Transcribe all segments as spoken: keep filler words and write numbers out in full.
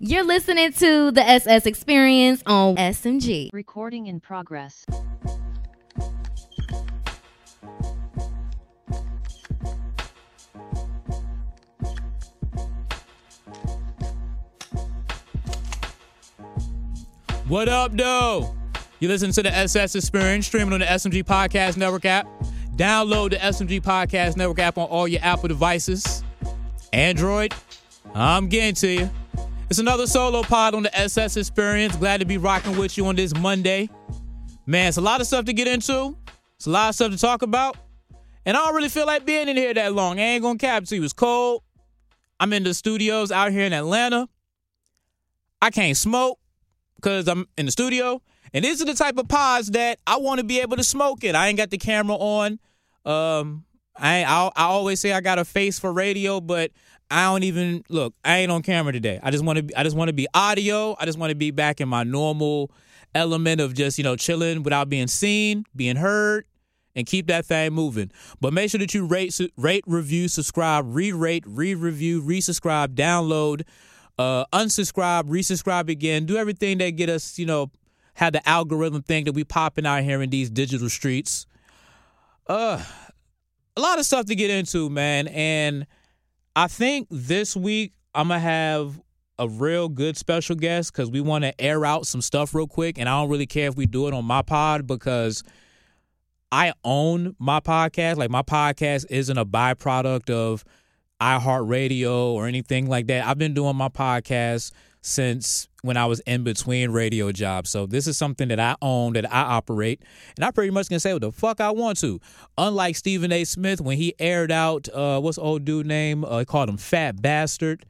You're listening to the S S Experience on S M G. Recording in progress. What up, though? You listen to the S S Experience, streaming on the S M G Podcast Network app. Download the S M G Podcast Network app on all your Apple devices. Android, I'm getting to you. It's another solo pod on the S S Experience. Glad to be rocking with you on this Monday. Man, it's a lot of stuff to get into. It's a lot of stuff to talk about. And I don't really feel like being in here that long. I ain't gonna cap to you. It's cold. I'm in the studios out here in Atlanta. I can't smoke because I'm in the studio. And these are the type of pods that I want to be able to smoke in. I ain't got the camera on. Um, I, I, I always say I got a face for radio, but I don't even look. I ain't on camera today. I just want to. Be, I just want to be audio. I just want to be back in my normal element of just you know chilling without being seen, being heard, and keep that thing moving. But make sure that you rate, su- rate, review, subscribe, re-rate, re-review, resubscribe, download, uh, unsubscribe, resubscribe again. Do everything that get us you know have the algorithm thing that we popping out here in these digital streets. Uh, a lot of stuff to get into, man, and I think this week I'm going to have a real good special guest because we want to air out some stuff real quick. And I don't really care if we do it on my pod because I own my podcast. Like, my podcast isn't a byproduct of iHeartRadio or anything like that. I've been doing my podcast since when I was in between radio jobs. So this is something that I own, that I operate. And I pretty much can say what the fuck I want to. Unlike Stephen A. Smith, when he aired out, uh, what's the old dude name? Uh, he called him Fat Bastard.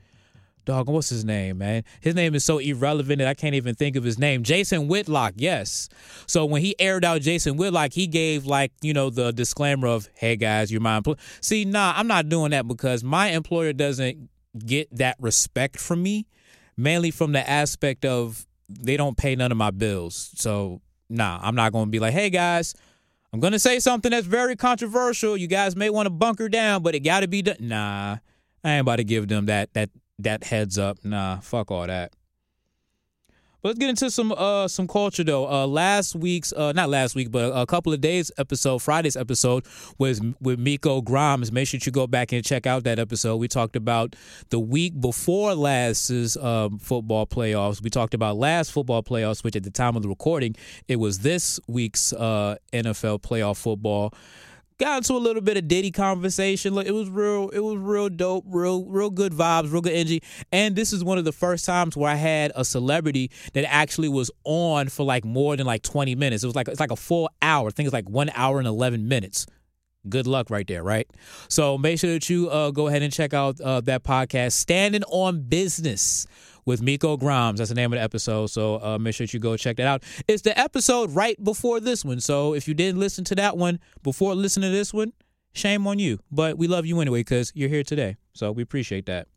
Dog, what's his name, man? His name is so irrelevant that I can't even think of his name. Jason Whitlock, yes. So when he aired out Jason Whitlock, he gave, like, you know, the disclaimer of, hey, guys, you're my employer. See, nah, I'm not doing that because my employer doesn't get that respect from me. Mainly from the aspect of they don't pay none of my bills. So, nah, I'm not going to be like, hey, guys, I'm going to say something that's very controversial. You guys may want to bunker down, but it got to be done. Nah, I ain't about to give them that that that heads up. Nah, fuck all that. But let's get into some uh, some culture, though. Uh, last week's, uh, not last week, but a couple of days episode, Friday's episode, was with Miko Grimes. Make sure you go back and check out that episode. We talked about the week before last's um, football playoffs. We talked about last football playoffs, which at the time of the recording, it was this week's uh, N F L playoff football. Got into a little bit of Diddy conversation. Look, it was real, it was real dope, real, real good vibes, real good energy. And this is one of the first times where I had a celebrity that actually was on for like more than like twenty minutes. It was like it's like a full hour. I think it's like one hour and eleven minutes. Good luck right there, right? So make sure that you uh, go ahead and check out uh, that podcast, Standing on Business with Miko Grimes. That's the name of the episode. So uh, make sure that you go check that out. It's the episode right before this one. So if you didn't listen to that one before listening to this one, shame on you. But we love you anyway because you're here today. So we appreciate that.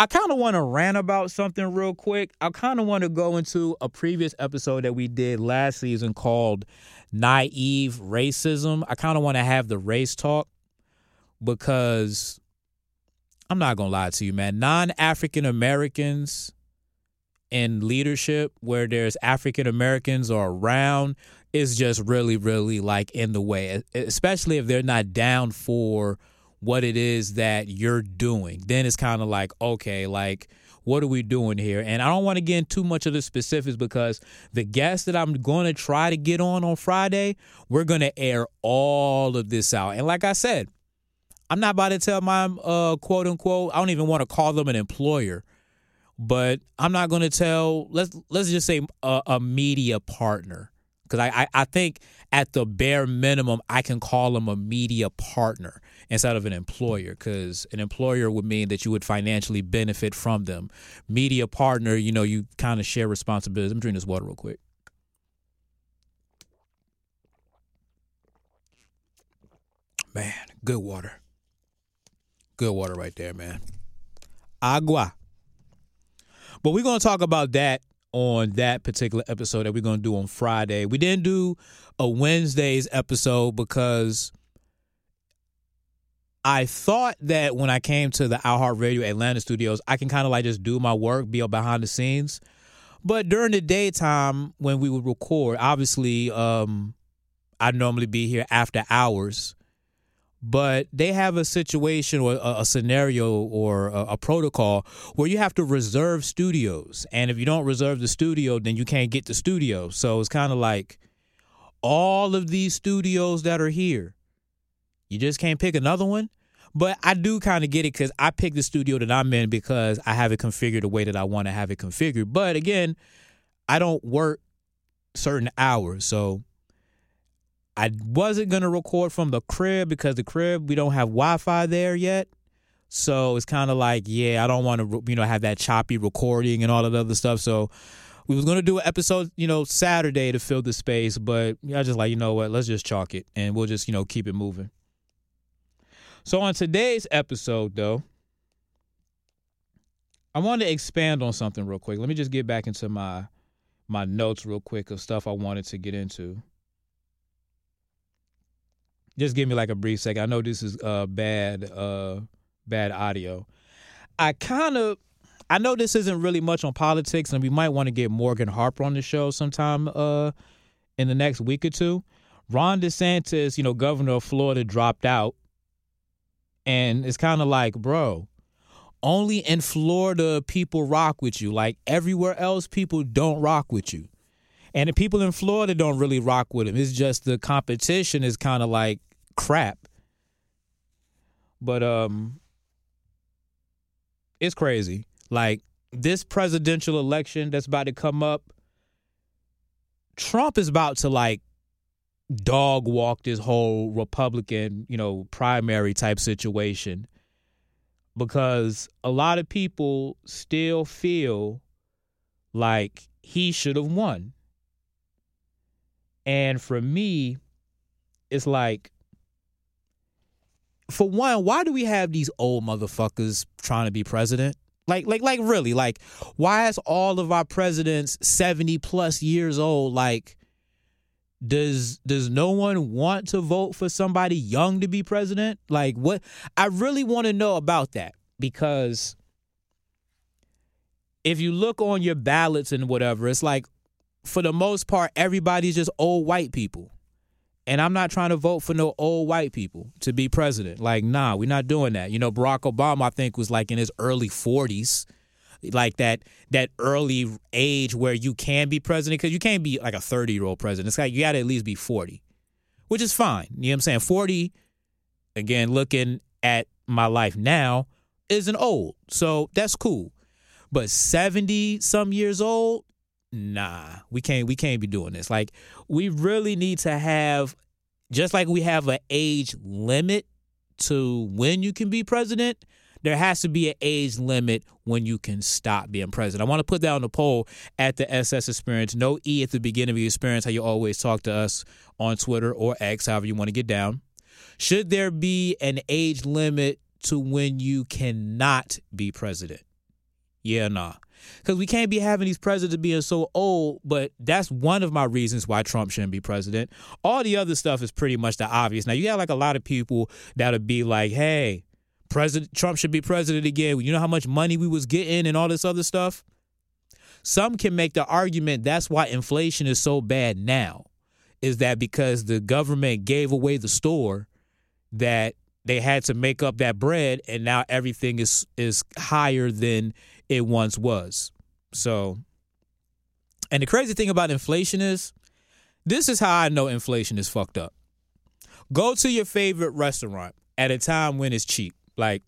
I kind of want to rant about something real quick. I kind of want to go into a previous episode that we did last season called Naive Racism. I kind of want to have the race talk because I'm not going to lie to you, man. Non-African Americans in leadership where there's African Americans are around is just really, really like in the way, especially if they're not down for what it is that you're doing. Then it's kind of like, okay, like, what are we doing here? And I don't want to get into too much of the specifics because the guest that I'm going to try to get on on Friday, we're going to air all of this out. And like I said, I'm not about to tell my uh, quote unquote, I don't even want to call them an employer, but I'm not going to tell, let's let's just say a, a media partner. Because I, I, I think at the bare minimum, I can call them a media partner instead of an employer, because an employer would mean that you would financially benefit from them. Media partner, you know, you kind of share responsibilities. Let me drink this water real quick. Man, good water. Good water right there, man. Agua. But we're going to talk about that on that particular episode that we're going to do on Friday. We didn't do a Wednesday's episode because I thought that when I came to the iHeartRadio Atlanta studios, I can kind of like just do my work, be behind the scenes. But during the daytime when we would record, obviously um, I'd normally be here after hours. But they have a situation or a, a scenario or a, a protocol where you have to reserve studios. And if you don't reserve the studio, then you can't get the studio. So it's kind of like all of these studios that are here, you just can't pick another one. But I do kind of get it because I picked the studio that I'm in because I have it configured the way that I want to have it configured. But again, I don't work certain hours. So I wasn't going to record from the crib because the crib, we don't have Wi-Fi there yet. So it's kind of like, yeah, I don't want to, you know, have that choppy recording and all that other stuff. So we was going to do an episode, you know, Saturday to fill the space. But I just like, you know what, let's just chalk it and we'll just, you know, keep it moving. So on today's episode, though, I want to expand on something real quick. Let me just get back into my my notes real quick of stuff I wanted to get into. Just give me like a brief second. I know this is uh, bad, uh, bad audio. I kind of, I know this isn't really much on politics, and we might want to get Morgan Harper on the show sometime uh, in the next week or two. Ron DeSantis, you know, governor of Florida, dropped out. And it's kind of like, bro, only in Florida people rock with you. Like everywhere else, people don't rock with you. And the people in Florida don't really rock with him. It's just the competition is kind of like crap. But um, it's crazy. Like this presidential election that's about to come up, Trump is about to like dog walked this whole Republican, you know, primary type situation because a lot of people still feel like he should have won. And for me, it's like, for one, why do we have these old motherfuckers trying to be president? Like, like, like, really, like, why is all of our presidents seventy plus years old? Like, Does does no one want to vote for somebody young to be president? Like what? I really want to know about that, because if you look on your ballots and whatever, it's like for the most part, everybody's just old white people. And I'm not trying to vote for no old white people to be president. Like, nah, we're not doing that. You know, Barack Obama, I think, was like in his early forties. Like that that early age where you can be president, because you can't be like a thirty-year-old president. It's like you got to at least be forty, which is fine. You know what I'm saying? forty, again, looking at my life now, isn't old. So that's cool. But seventy-some years old, nah, we can't, we can't be doing this. Like, we really need to have, just like we have an age limit to when you can be president, there has to be an age limit when you can stop being president. I want to put that on the poll at the S S Experience. No E at the beginning of your experience, how you always talk to us on Twitter or X, however you want to get down. Should there be an age limit to when you cannot be president? Yeah, nah. Because we can't be having these presidents being so old, but that's one of my reasons why Trump shouldn't be president. All the other stuff is pretty much the obvious. Now, you got like a lot of people that'll be like, hey, President Trump should be president again. You know how much money we was getting and all this other stuff? Some can make the argument that's why inflation is so bad now, is that because the government gave away the store that they had to make up that bread, and now everything is is higher than it once was. So, and the crazy thing about inflation is, this is how I know inflation is fucked up. Go to your favorite restaurant at a time when it's cheap. Like,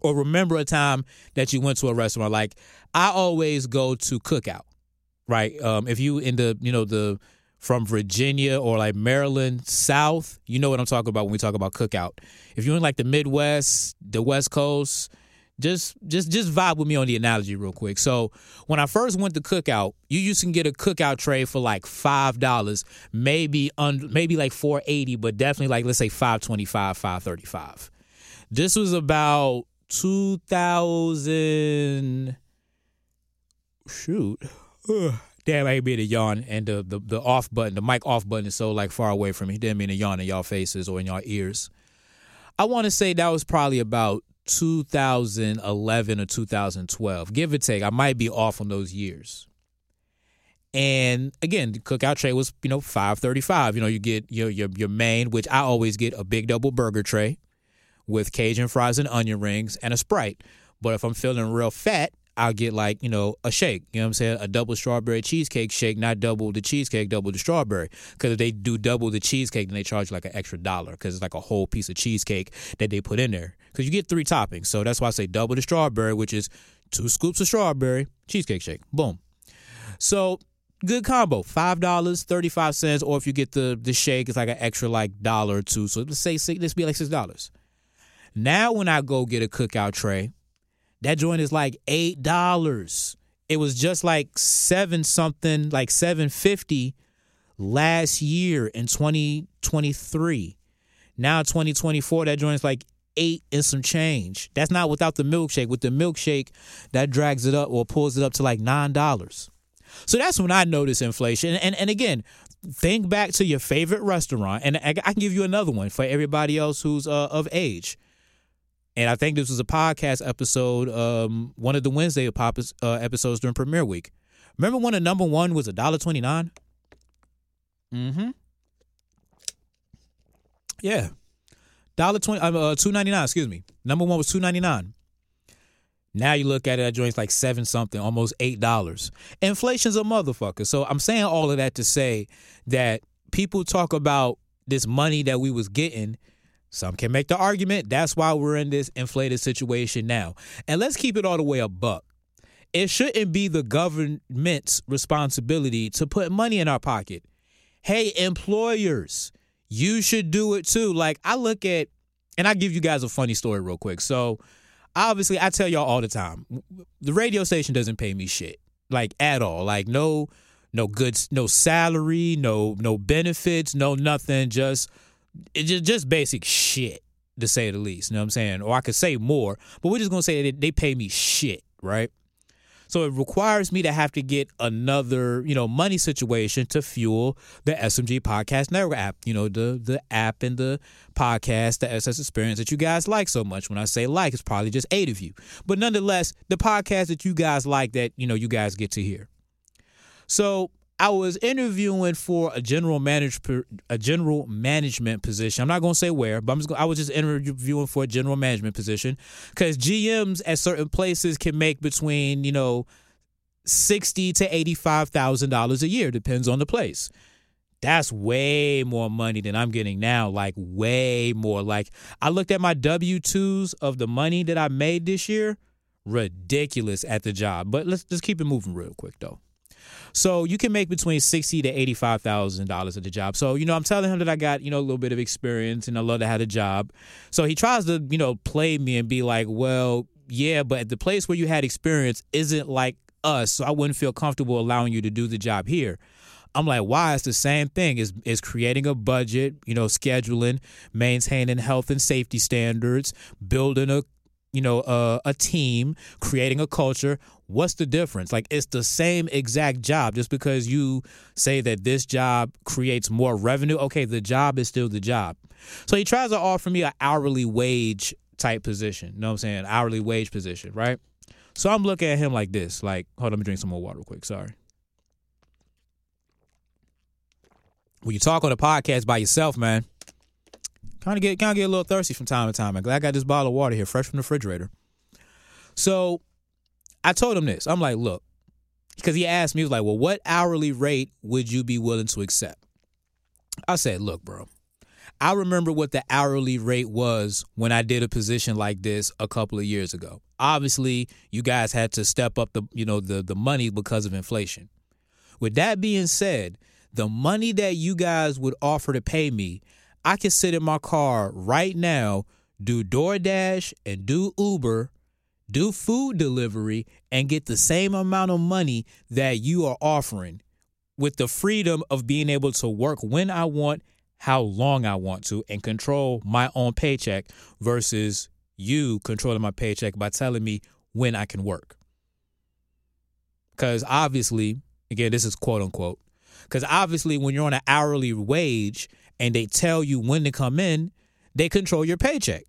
or remember a time that you went to a restaurant. Like, I always go to Cookout, right? Um, if you in the, you know, the from Virginia or like Maryland South, you know what I'm talking about when we talk about Cookout. If you're in like the Midwest, the West Coast, just just just vibe with me on the analogy real quick. So when I first went to Cookout, you used to get a Cookout tray for like five dollars, maybe under, maybe like four eighty, but definitely like let's say five twenty five, five thirty five. This was about two thousand, shoot, Ugh. damn, I ain't mean to yawn, and the, the the off button, the mic off button is so like far away from me, didn't mean to yawn in y'all faces or in y'all ears. I want to say that was probably about two thousand eleven or two thousand twelve, give or take. I might be off on those years. And again, the cookout tray was, you know, five thirty-five. You know, you get your your your main, which I always get a big double burger tray with Cajun fries and onion rings and a Sprite. But if I'm feeling real fat, I'll get like, you know, a shake. You know what I'm saying? A double strawberry cheesecake shake, not double the cheesecake, double the strawberry. Because if they do double the cheesecake, then they charge like an extra dollar because it's like a whole piece of cheesecake that they put in there. Because you get three toppings. So that's why I say double the strawberry, which is two scoops of strawberry, cheesecake shake. Boom. So good combo. five dollars, thirty-five cents. Or if you get the, the shake, it's like an extra like dollar or two. So let's say six, let's be like six dollars. Now when I go get a cookout tray, that joint is like eight dollars. It was just like seven something, like seven fifty last year in twenty twenty-three. Now twenty twenty-four, that joint is like eight and some change. That's not without the milkshake. With the milkshake, that drags it up or pulls it up to like nine dollars. So that's when I noticed inflation. And, and, and again, think back to your favorite restaurant. And I, I can give you another one for everybody else who's uh, of age. And I think this was a podcast episode, um, one of the Wednesday pop, uh, episodes during Premiere Week. Remember when the number one was one dollar and twenty-nine cents? Mm-hmm. Yeah. one dollar and twenty cents, uh, two dollars and ninety-nine cents, excuse me. Number one was two dollars and ninety-nine cents. Now you look at it, that joint's like seven something, almost eight dollars. Inflation's a motherfucker. So I'm saying all of that to say that people talk about this money that we was getting. Some can make the argument that's why we're in this inflated situation now. And let's keep it all the way a buck. It shouldn't be the government's responsibility to put money in our pocket. Hey, employers, you should do it too. Like I look at, and I give you guys a funny story real quick. So obviously I tell y'all all the time, the radio station doesn't pay me shit, like at all. Like no, no goods, no salary, no, no benefits, no nothing, just It's just, just basic shit, to say the least. You know what I'm saying? Or I could say more, but we're just going to say that they pay me shit, right? So it requires me to have to get another, you know, money situation to fuel the S M G Podcast Network app, you know, the the app and the podcast, the S S experience that you guys like so much. When I say like, it's probably just eight of you. But nonetheless, the podcast that you guys like that, you know, you guys get to hear. So I was interviewing for a general manage, a general management position. I'm not going to say where, but I'm just gonna, I was just interviewing for a general management position because G Ms at certain places can make between, you know, sixty thousand to eighty-five thousand dollars a year. Depends on the place. That's way more money than I'm getting now, like way more. Like I looked at my W two's of the money that I made this year. Ridiculous at the job. But let's just keep it moving real quick, though. So you can make between sixty to eighty-five thousand dollars at the job. So, you know, I'm telling him that I got, you know, a little bit of experience and I love to have a job. So he tries to, you know, play me and be like, well, yeah, but the place where you had experience isn't like us. So I wouldn't feel comfortable allowing you to do the job here. I'm like, why? It's the same thing. It's, it's creating a budget, you know, scheduling, maintaining health and safety standards, building a you know, uh, a team, creating a culture. What's the difference? Like, it's the same exact job. Just because you say that this job creates more revenue, okay, the job is still the job. So he tries to offer me an hourly wage type position. You know what I'm saying? Hourly wage position, right? So I'm looking at him like this, like, hold on, let me drink some more water real quick. Sorry. When you talk on a podcast by yourself, man, Kind of get kind of get a little thirsty from time to time. I'm glad I got this bottle of water here, fresh from the refrigerator. So I told him this. I'm like, look, because he asked me, he was like, well, what hourly rate would you be willing to accept? I said, look, bro, I remember what the hourly rate was when I did a position like this a couple of years ago. Obviously, you guys had to step up the, you know, the the money because of inflation. With that being said, the money that you guys would offer to pay me, I can sit in my car right now, do DoorDash and do Uber, do food delivery, and get the same amount of money that you are offering with the freedom of being able to work when I want, how long I want to, and control my own paycheck versus you controlling my paycheck by telling me when I can work. Because obviously, again, this is quote unquote, because obviously when you're on an hourly wage and they tell you when to come in, they control your paycheck.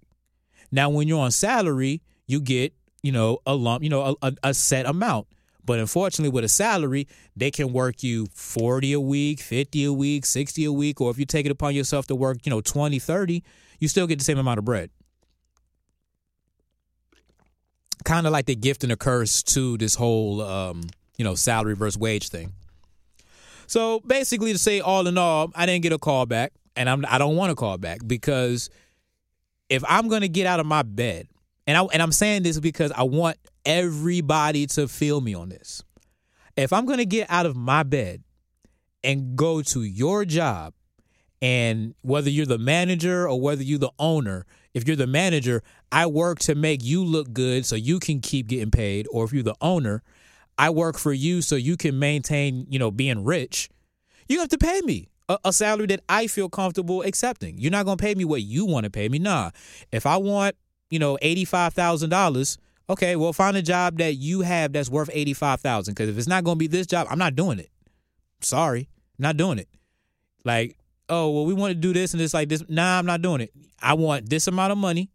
Now, when you're on salary, you get, you know, a lump, you know, a, a set amount. But unfortunately, with a salary, they can work you forty a week, fifty a week, sixty a week. Or if you take it upon yourself to work, you know, twenty, thirty, you still get the same amount of bread. Kind of like the gift and the curse to this whole, um, you know, salary versus wage thing. So basically, to say all in all, I didn't get a call back. And I'm, I don't want a call back, because if I'm going to get out of my bed, and, I, and I'm saying this because I want everybody to feel me on this. If I'm going to get out of my bed and go to your job, and whether you're the manager or whether you're the owner, if you're the manager, I work to make you look good so you can keep getting paid. Or if you're the owner, I work for you so you can maintain, you know, being rich. You have to pay me a salary that I feel comfortable accepting. You're not going to pay me what you want to pay me. Nah. If I want, you know, eighty-five thousand dollars, okay, well, find a job that you have that's worth eighty-five thousand dollars. Because if it's not going to be this job, I'm not doing it. Sorry. Not doing it. Like, oh, well, we want to do this and it's like this. Nah, I'm not doing it. I want this amount of money,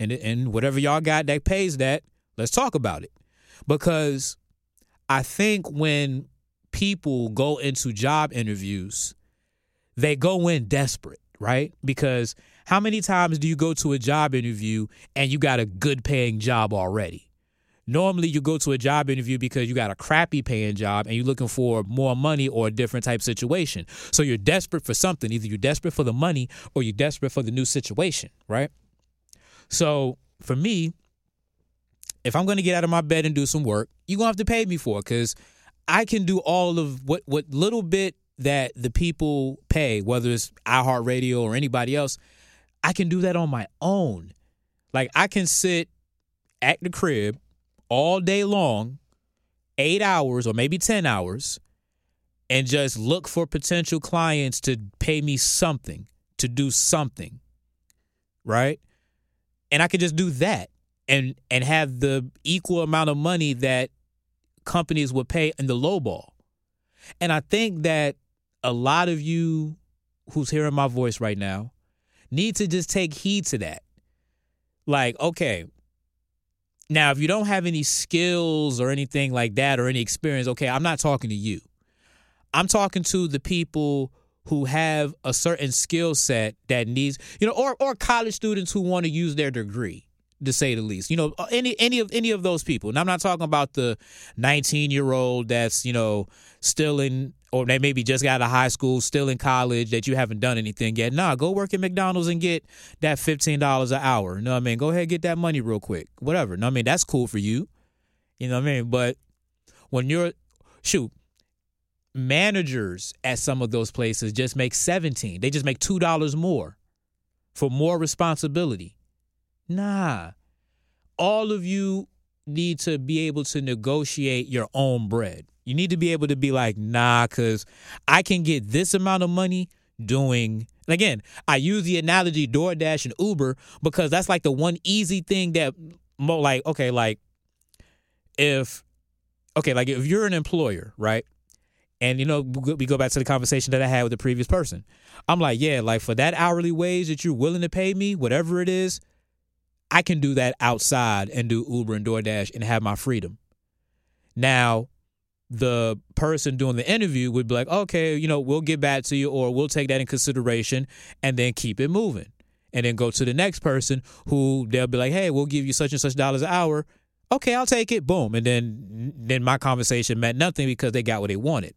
and and whatever y'all got that pays that, let's talk about it. Because I think when people go into job interviews, they go in desperate, right? Because how many times do you go to a job interview and you got a good paying job already? Normally you go to a job interview because you got a crappy paying job and you're looking for more money or a different type of situation. So you're desperate for something. Either you're desperate for the money or you're desperate for the new situation, right? So for me, if I'm going to get out of my bed and do some work, you're going to have to pay me for it, because I can do all of what, what little bit that the people pay, whether it's iHeartRadio or anybody else, I can do that on my own. Like, I can sit at the crib all day long, eight hours or maybe ten hours, and just look for potential clients to pay me something, to do something, right? And I could just do that and and have the equal amount of money that companies would pay in the low ball. And I think that a lot of you who's hearing my voice right now need to just take heed to that. Like, okay, now if you don't have any skills or anything like that or any experience, okay, I'm not talking to you. I'm talking to the people who have a certain skill set that needs, you know, or or college students who want to use their degree, to say the least. You know, any any of any of those people. And I'm not talking about the nineteen-year-old that's, you know, still in, or they maybe just got out of high school, still in college, that you haven't done anything yet. Nah, go work at McDonald's and get that fifteen dollars an hour. You know what I mean? Go ahead and get that money real quick. Whatever. You know what I mean? That's cool for you. You know what I mean? But when you're, shoot, managers at some of those places just make seventeen dollars. They just make two dollars more for more responsibility. Nah, all of you need to be able to negotiate your own bread. You need to be able to be like, nah, because I can get this amount of money doing. And again, I use the analogy DoorDash and Uber because that's like the one easy thing that, like, okay, like if, okay, like if you're an employer, right? And, you know, we go back to the conversation that I had with the previous person. I'm like, yeah, like for that hourly wage that you're willing to pay me, whatever it is, I can do that outside and do Uber and DoorDash and have my freedom. Now, the person doing the interview would be like, okay, you know, we'll get back to you, or we'll take that in consideration, and then keep it moving. And then go to the next person who they'll be like, hey, we'll give you such and such dollars an hour. Okay, I'll take it. Boom. And then then my conversation meant nothing because they got what they wanted.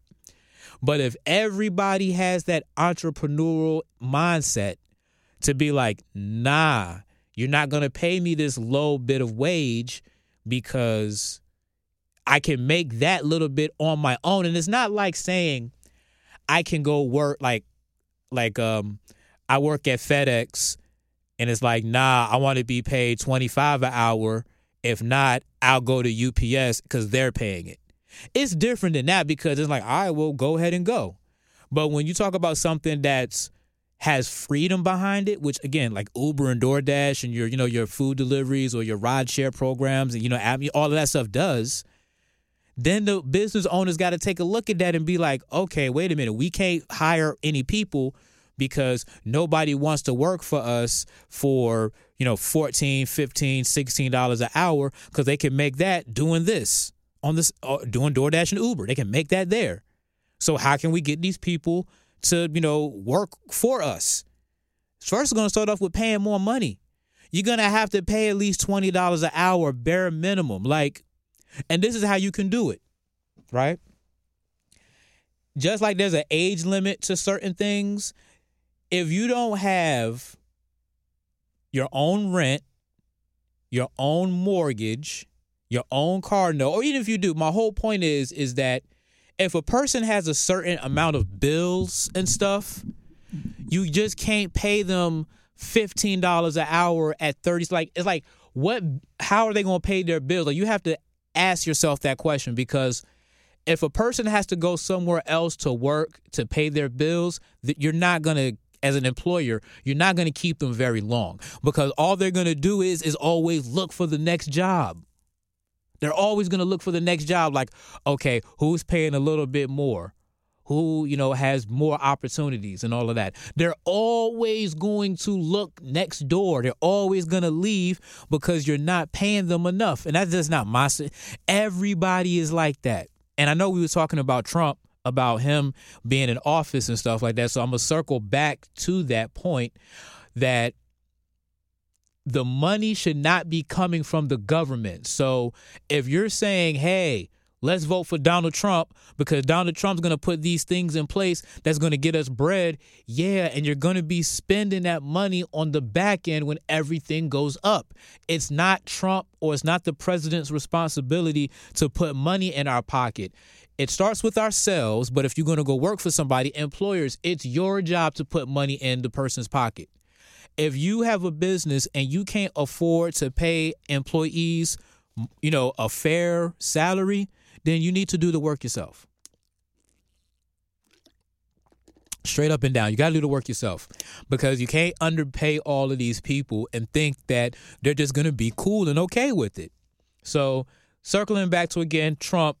But if everybody has that entrepreneurial mindset to be like, nah, you're not going to pay me this low bit of wage because I can make that little bit on my own. And it's not like saying I can go work like like um, I work at FedEx and it's like, nah, I want to be paid twenty-five dollars an hour. If not, I'll go to U P S because they're paying it. It's different than that because it's like, all right, well, go ahead and go. But when you talk about something that's has freedom behind it, which again, like Uber and DoorDash and your, you know, your food deliveries or your rideshare programs and, you know, all of that stuff does, then the business owners got to take a look at that and be like, okay, wait a minute, we can't hire any people because nobody wants to work for us for, you know, fourteen, fifteen, sixteen dollars an hour, because they can make that doing this on this uh, doing DoorDash and Uber. They can make that there. So how can we get these people to, you know, work for us? First, we're going to start off with paying more money. You're going to have to pay at least twenty dollars an hour, bare minimum. Like, and this is how you can do it, right? Just like there's an age limit to certain things, if you don't have your own rent, your own mortgage, your own car note, or even if you do, my whole point is, is that if a person has a certain amount of bills and stuff, you just can't pay them fifteen dollars an hour at thirty. It's like, it's like what? How are they going to pay their bills? Like, you have to ask yourself that question, because if a person has to go somewhere else to work to pay their bills, you're not going to, as an employer, you're not going to keep them very long, because all they're going to do is is always look for the next job. They're always going to look for the next job. Like, okay, who's paying a little bit more? Who, you know, has more opportunities and all of that. They're always going to look next door. They're always going to leave because you're not paying them enough. And that's just not my... Everybody is like that. And I know we were talking about Trump, about him being in office and stuff like that. So I'm going to circle back to that point that the money should not be coming from the government. So if you're saying, hey, let's vote for Donald Trump because Donald Trump's going to put these things in place that's going to get us bread. Yeah, and you're going to be spending that money on the back end when everything goes up. It's not Trump, or it's not the president's responsibility to put money in our pocket. It starts with ourselves, but if you're going to go work for somebody, employers, it's your job to put money in the person's pocket. If you have a business and you can't afford to pay employees, you know, a fair salary, then you need to do the work yourself. Straight up and down. You got to do the work yourself, because you can't underpay all of these people and think that they're just going to be cool and okay with it. So circling back to, again, Trump,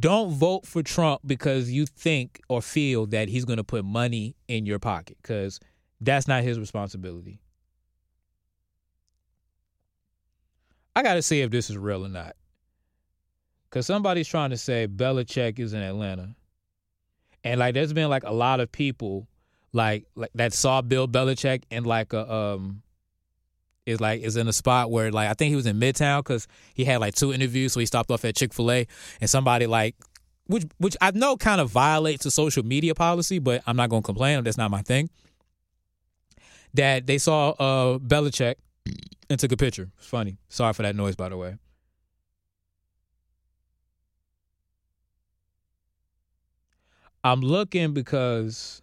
don't vote for Trump because you think or feel that he's going to put money in your pocket, because that's not his responsibility. I got to see if this is real or not, because somebody's trying to say Belichick is in Atlanta. And, like, there's been, like, a lot of people, like, like that saw Bill Belichick in, like, a, um, is, like, is in a spot where, like, I think he was in Midtown, because he had, like, two interviews, so he stopped off at Chick-fil-A, and somebody, like, which which I know kind of violates the social media policy, but I'm not going to complain. That's not my thing. That they saw uh, Belichick and took a picture. It's funny. Sorry for that noise, by the way. I'm looking because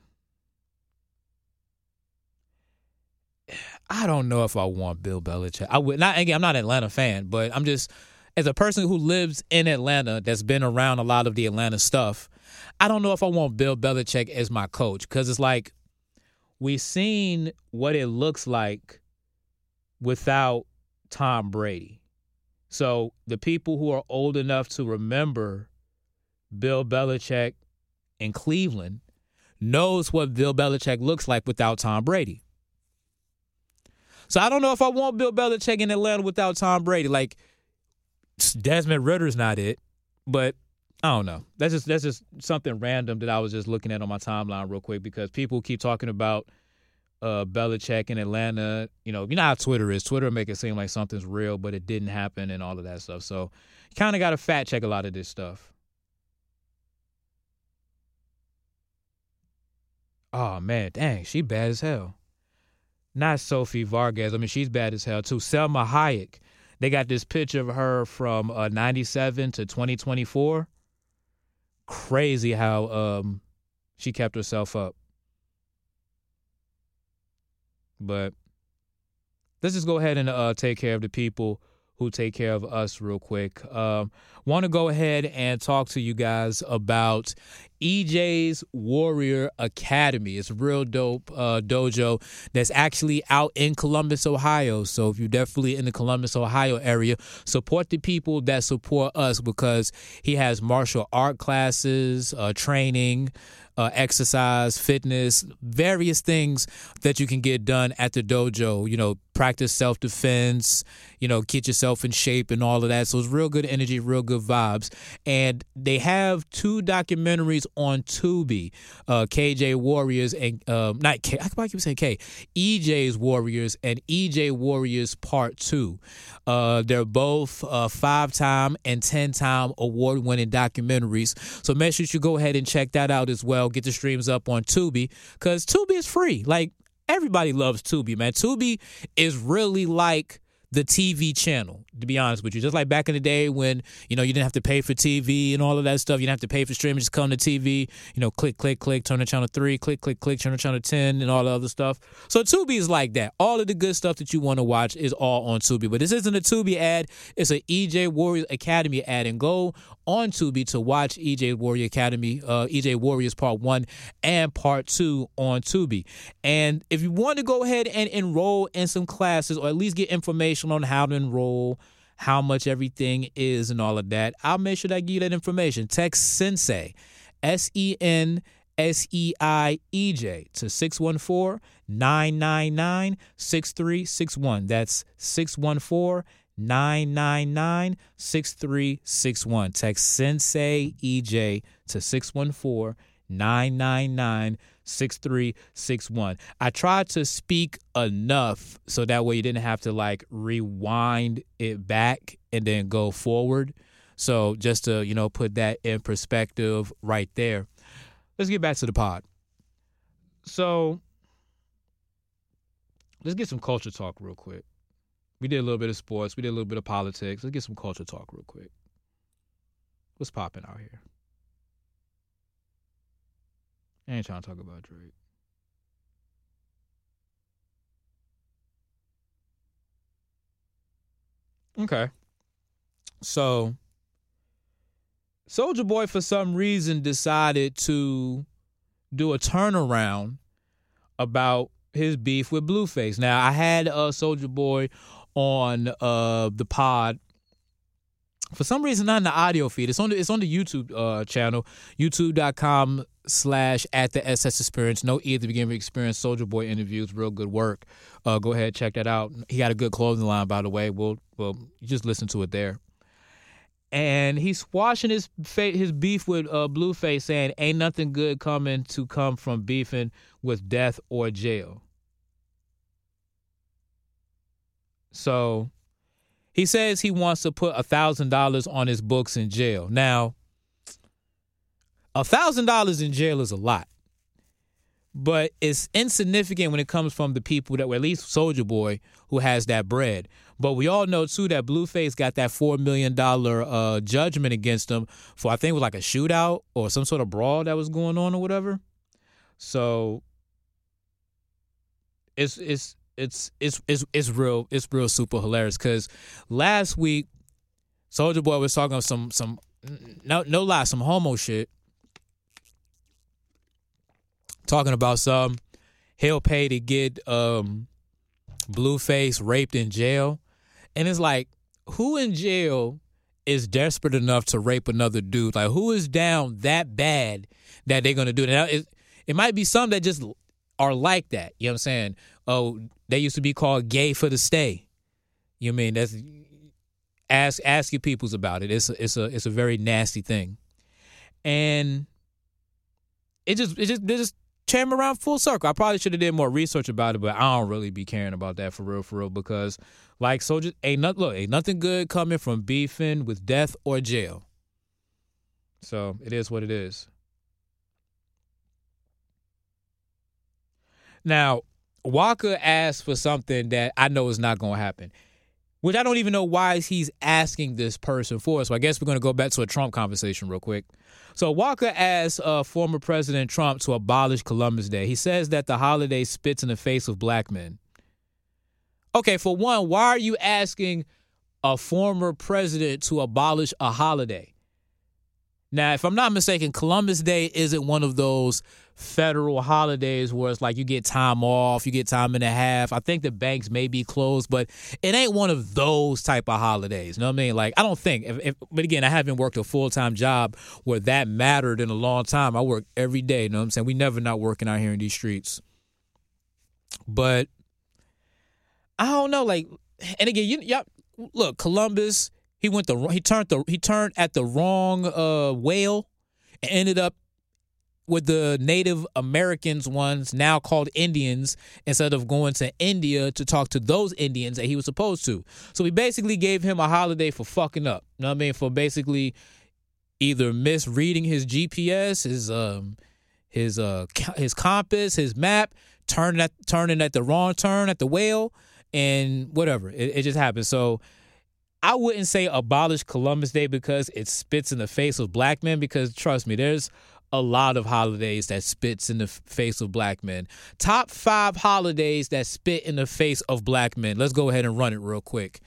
I don't know if I want Bill Belichick. I would not. Again, I'm not an Atlanta fan, but I'm just, as a person who lives in Atlanta that's been around a lot of the Atlanta stuff, I don't know if I want Bill Belichick as my coach, because it's like we've seen what it looks like without Tom Brady. So the people who are old enough to remember Bill Belichick in Cleveland knows what Bill Belichick looks like without Tom Brady. So I don't know if I want Bill Belichick in Atlanta without Tom Brady. Like, Desmond Ridder's not it, but I don't know. That's just that's just something random that I was just looking at on my timeline real quick, because people keep talking about uh, Belichick in Atlanta. You know, you know how Twitter is. Twitter make it seem like something's real, but it didn't happen and all of that stuff. So you kind of got to fact check a lot of this stuff. Oh, man, dang, she bad as hell. Not Sophie Vargas. I mean, she's bad as hell, too. Selma Hayek. They got this picture of her from uh, ninety-seven to twenty twenty-four. Crazy how um, she kept herself up. But let's just go ahead and uh, take care of the people who take care of us real quick. Um, want to go ahead and talk to you guys about E J's Warrior Academy. It's a real dope uh, dojo that's actually out in Columbus, Ohio. So if you're definitely in the Columbus, Ohio area, support the people that support us, because he has martial art classes, uh, training, uh, exercise, fitness, various things that you can get done at the dojo. You know, practice self-defense, you know, get yourself in shape and all of that. So it's real good energy, real good vibes. And they have two documentaries on Tubi, uh, K J Warriors and uh, not K. I keep saying K. E J's Warriors and E J Warriors Part Two. Uh, they're both uh, five-time and ten-time award-winning documentaries. So make sure you go ahead and check that out as well. Get the streams up on Tubi, because Tubi is free. Like, everybody loves Tubi, man. Tubi is really like the T V channel, to be honest with you. Just like back in the day when, you know, you didn't have to pay for T V and all of that stuff. You didn't have to pay for streaming. Just come to T V, you know, click, click, click, turn to channel three, click, click, click, turn to channel ten and all the other stuff. So Tubi is like that. All of the good stuff that you want to watch is all on Tubi. But this isn't a Tubi ad. It's an E J Warriors Academy ad. And go on Tubi to watch E J Warrior Academy, uh, E J Warriors Part one and Part two on Tubi. And if you want to go ahead and enroll in some classes, or at least get information on how to enroll, how much everything is and all of that, I'll make sure that I give you that information. Text Sensei, S E N S E I E J, to six one four, nine nine nine, six three six one. That's six one four, nine nine nine, six three six one. Text Sensei E J to six one four, nine nine nine, six three six one. I tried to speak enough so that way you didn't have to like rewind it back and then go forward. So just to, you know, put that in perspective right there. Let's get back to the pod. So let's get some culture talk real quick. We did a little bit of sports. We did a little bit of politics. Let's get some culture talk real quick. What's popping out here? I ain't trying to talk about Drake. Okay. So, Soulja Boy, for some reason, decided to do a turnaround about his beef with Blueface. Now, I had uh, Soulja Boy on uh, the pod. For some reason, not in the audio feed. It's on the, it's on the YouTube uh, channel, youtube.com slash at the SS Experience. No E at the beginning of Experience. Soulja Boy interviews, real good work. Uh, go ahead, check that out. He got a good clothing line, by the way. We'll, well, just listen to it there. And he's washing his fa- his beef with uh, Blueface, saying, "Ain't nothing good coming to come from beefing with death or jail." So he says he wants to put one thousand dollars on his books in jail. Now, one thousand dollars in jail is a lot, but it's insignificant when it comes from the people that were, at least Soulja Boy, who has that bread. But we all know, too, that Blueface got that four million dollars uh, judgment against him for, I think it was like a shootout or some sort of brawl that was going on or whatever. So it's it's. It's it's it's it's real it's real super hilarious, because last week Soulja Boy was talking about some some no no lie some homo shit, talking about some he'll pay to get um, Blueface raped in jail, and it's like, who in jail is desperate enough to rape another dude? Like, who is down that bad that they're gonna do that? Now, it it might be some that just are like that. You know what I'm saying? Oh, they used to be called gay for the stay. You know what I mean? That's, ask ask your peoples about it. It's a, it's a it's a very nasty thing, and it just it just they just came around full circle. I probably should have did more research about it, but I don't really be caring about that for real, for real, because like soldiers, ain't nothing. Look, ain't nothing good coming from beefing with death or jail. So it is what it is. Now, Waka asked for something that I know is not going to happen, which I don't even know why he's asking this person for. So I guess we're going to go back to a Trump conversation real quick. So Waka asked uh, former President Trump to abolish Columbus Day. He says that the holiday spits in the face of black men. Okay, for one, why are you asking a former president to abolish a holiday. Now, if I'm not mistaken, Columbus Day isn't one of those federal holidays where it's like you get time off, you get time and a half. I think the banks may be closed, but it ain't one of those type of holidays. You know what I mean? Like, I don't think. If, if, but again, I haven't worked a full-time job where that mattered in a long time. I work every day. You know what I'm saying? We never not working out here in these streets. But I don't know. Like, and again, you, y'all, look, Columbus. He went the he turned the he turned at the wrong uh, whale and ended up with the Native Americans ones now called Indians instead of going to India to talk to those Indians that he was supposed to. So we basically gave him a holiday for fucking up. You know what I mean? For basically either misreading his G P S, his um his uh his compass, his map, turning at turning at the wrong turn at the whale and whatever. It, it just happened. So I wouldn't say abolish Columbus Day because it spits in the face of black men, because trust me, there's a lot of holidays that spits in the face of black men. Top five holidays that spit in the face of black men. Let's go ahead and run it real quick.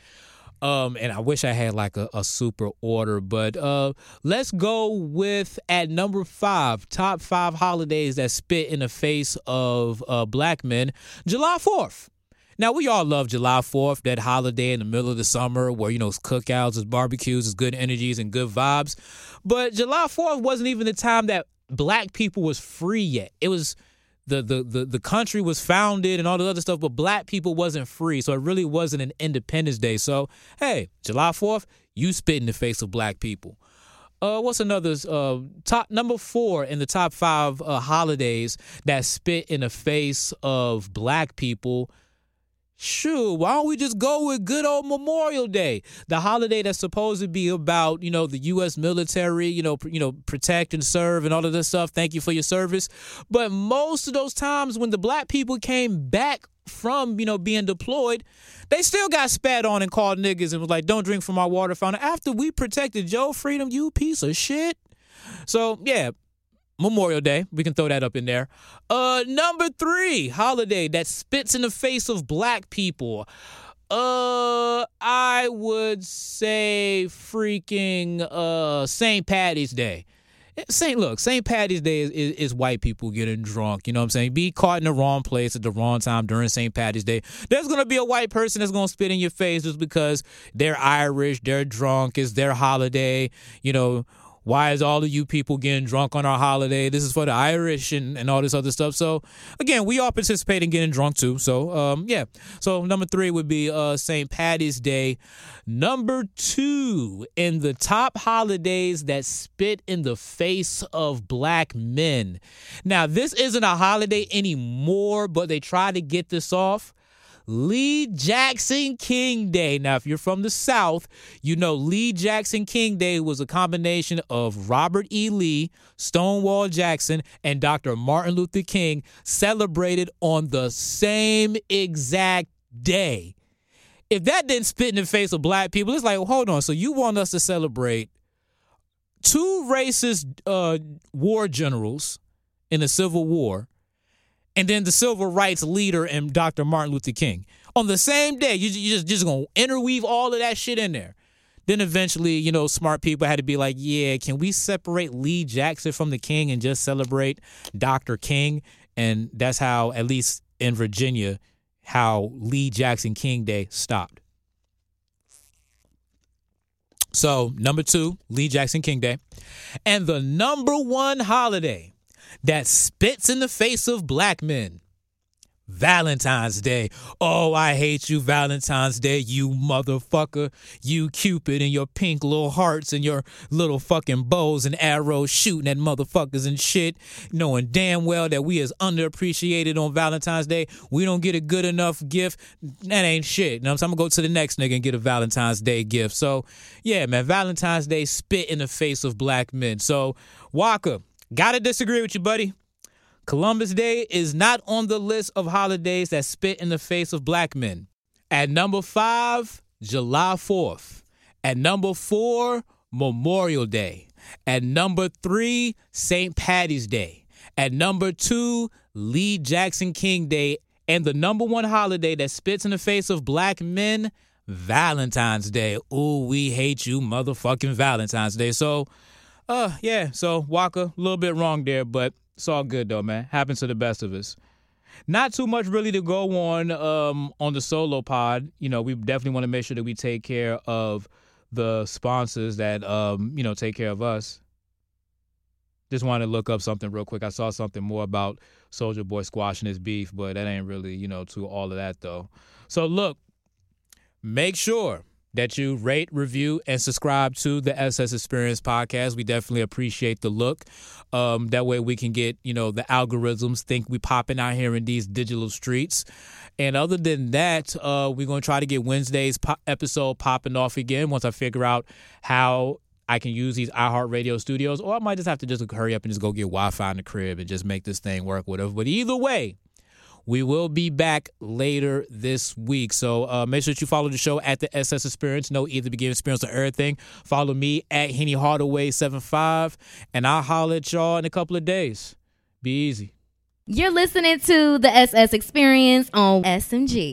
Um, and I wish I had like a, a super order, but uh, let's go with at number five, top five holidays that spit in the face of uh, black men, July fourth. Now, we all love July fourth, that holiday in the middle of the summer where, you know, it's cookouts, it's barbecues, it's good energies and good vibes. But July fourth wasn't even the time that black people was free yet. It was the, the, the, the country was founded and all the other stuff, but black people wasn't free. So it really wasn't an Independence Day. So, hey, July fourth, you spit in the face of black people. Uh, what's another uh, top number four in the top five uh, holidays that spit in the face of black people? Shoot, why don't we just go with good old Memorial Day, the holiday that's supposed to be about, you know, the U S military, you know, pr- you know, protect and serve and all of this stuff. Thank you for your service. But most of those times when the black people came back from, you know, being deployed, they still got spat on and called niggas and was like, don't drink from our water fountain after we protected your freedom, you piece of shit. So, yeah. Memorial Day. We can throw that up in there. Uh, number three holiday that spits in the face of black people. Uh, I would say freaking uh, Saint Patty's Day. Saint Look, Saint Patty's Day is, is, is white people getting drunk. You know what I'm saying? Be caught in the wrong place at the wrong time during Saint Patty's Day. There's going to be a white person that's going to spit in your face just because they're Irish, they're drunk, it's their holiday, you know. Why is all of you people getting drunk on our holiday? This is for the Irish and, and all this other stuff. So, again, we all participate in getting drunk, too. So, um, yeah. So, number three would be uh, Saint Patty's Day. Number two in the top holidays that spit in the face of black men. Now, this isn't a holiday anymore, but they try to get this off. Lee Jackson King Day. Now, if you're from the South, you know Lee Jackson King Day was a combination of Robert E. Lee, Stonewall Jackson, and Doctor Martin Luther King celebrated on the same exact day. If that didn't spit in the face of black people, it's like, well, hold on. So you want us to celebrate two racist uh, war generals in the Civil War, and then the civil rights leader and Doctor Martin Luther King. On the same day, you, you just, just going to interweave all of that shit in there. Then eventually, you know, smart people had to be like, yeah, can we separate Lee Jackson from the King and just celebrate Doctor King? And that's how, at least in Virginia, how Lee Jackson King Day stopped. So, number two, Lee Jackson King Day. And the number one holiday that spits in the face of black men, Valentine's Day. Oh, I hate you, Valentine's Day, you motherfucker. You Cupid and your pink little hearts and your little fucking bows and arrows shooting at motherfuckers and shit, knowing damn well that we is underappreciated on Valentine's Day. We don't get a good enough gift. That ain't shit. You know what I'm saying? I'm going to go to the next nigga and get a Valentine's Day gift. So, yeah, man, Valentine's Day spit in the face of black men. So, Waka, gotta disagree with you, buddy. Columbus Day is not on the list of holidays that spit in the face of black men. At number five, July fourth. At number four, Memorial Day. At number three, Saint Patty's Day. At number two, Lee Jackson King Day. And the number one holiday that spits in the face of black men, Valentine's Day. Ooh, we hate you, motherfucking Valentine's Day. So, uh, yeah, so Waka, a little bit wrong there, but it's all good, though, man. Happens to the best of us. Not too much really to go on um, on the solo pod. You know, we definitely want to make sure that we take care of the sponsors that, um, you know, take care of us. Just wanted to look up something real quick. I saw something more about Soulja Boy squashing his beef, but that ain't really, you know, to all of that, though. So, look, make sure that you rate, review, and subscribe to the S S Experience podcast. We definitely appreciate the look. Um, that way we can get, you know, the algorithms think we popping out here in these digital streets. And other than that, uh, we're going to try to get Wednesday's po- episode popping off again once I figure out how I can use these iHeartRadio studios. Or I might just have to just hurry up and just go get Wi-Fi in the crib and just make this thing work, whatever. But either way, we will be back later this week. So uh, make sure that you follow the show at the S S Experience. Know either Beginning Experience or everything. Follow me at Henny Hardaway seventy-five. And I'll holler at y'all in a couple of days. Be easy. You're listening to the S S Experience on S M G.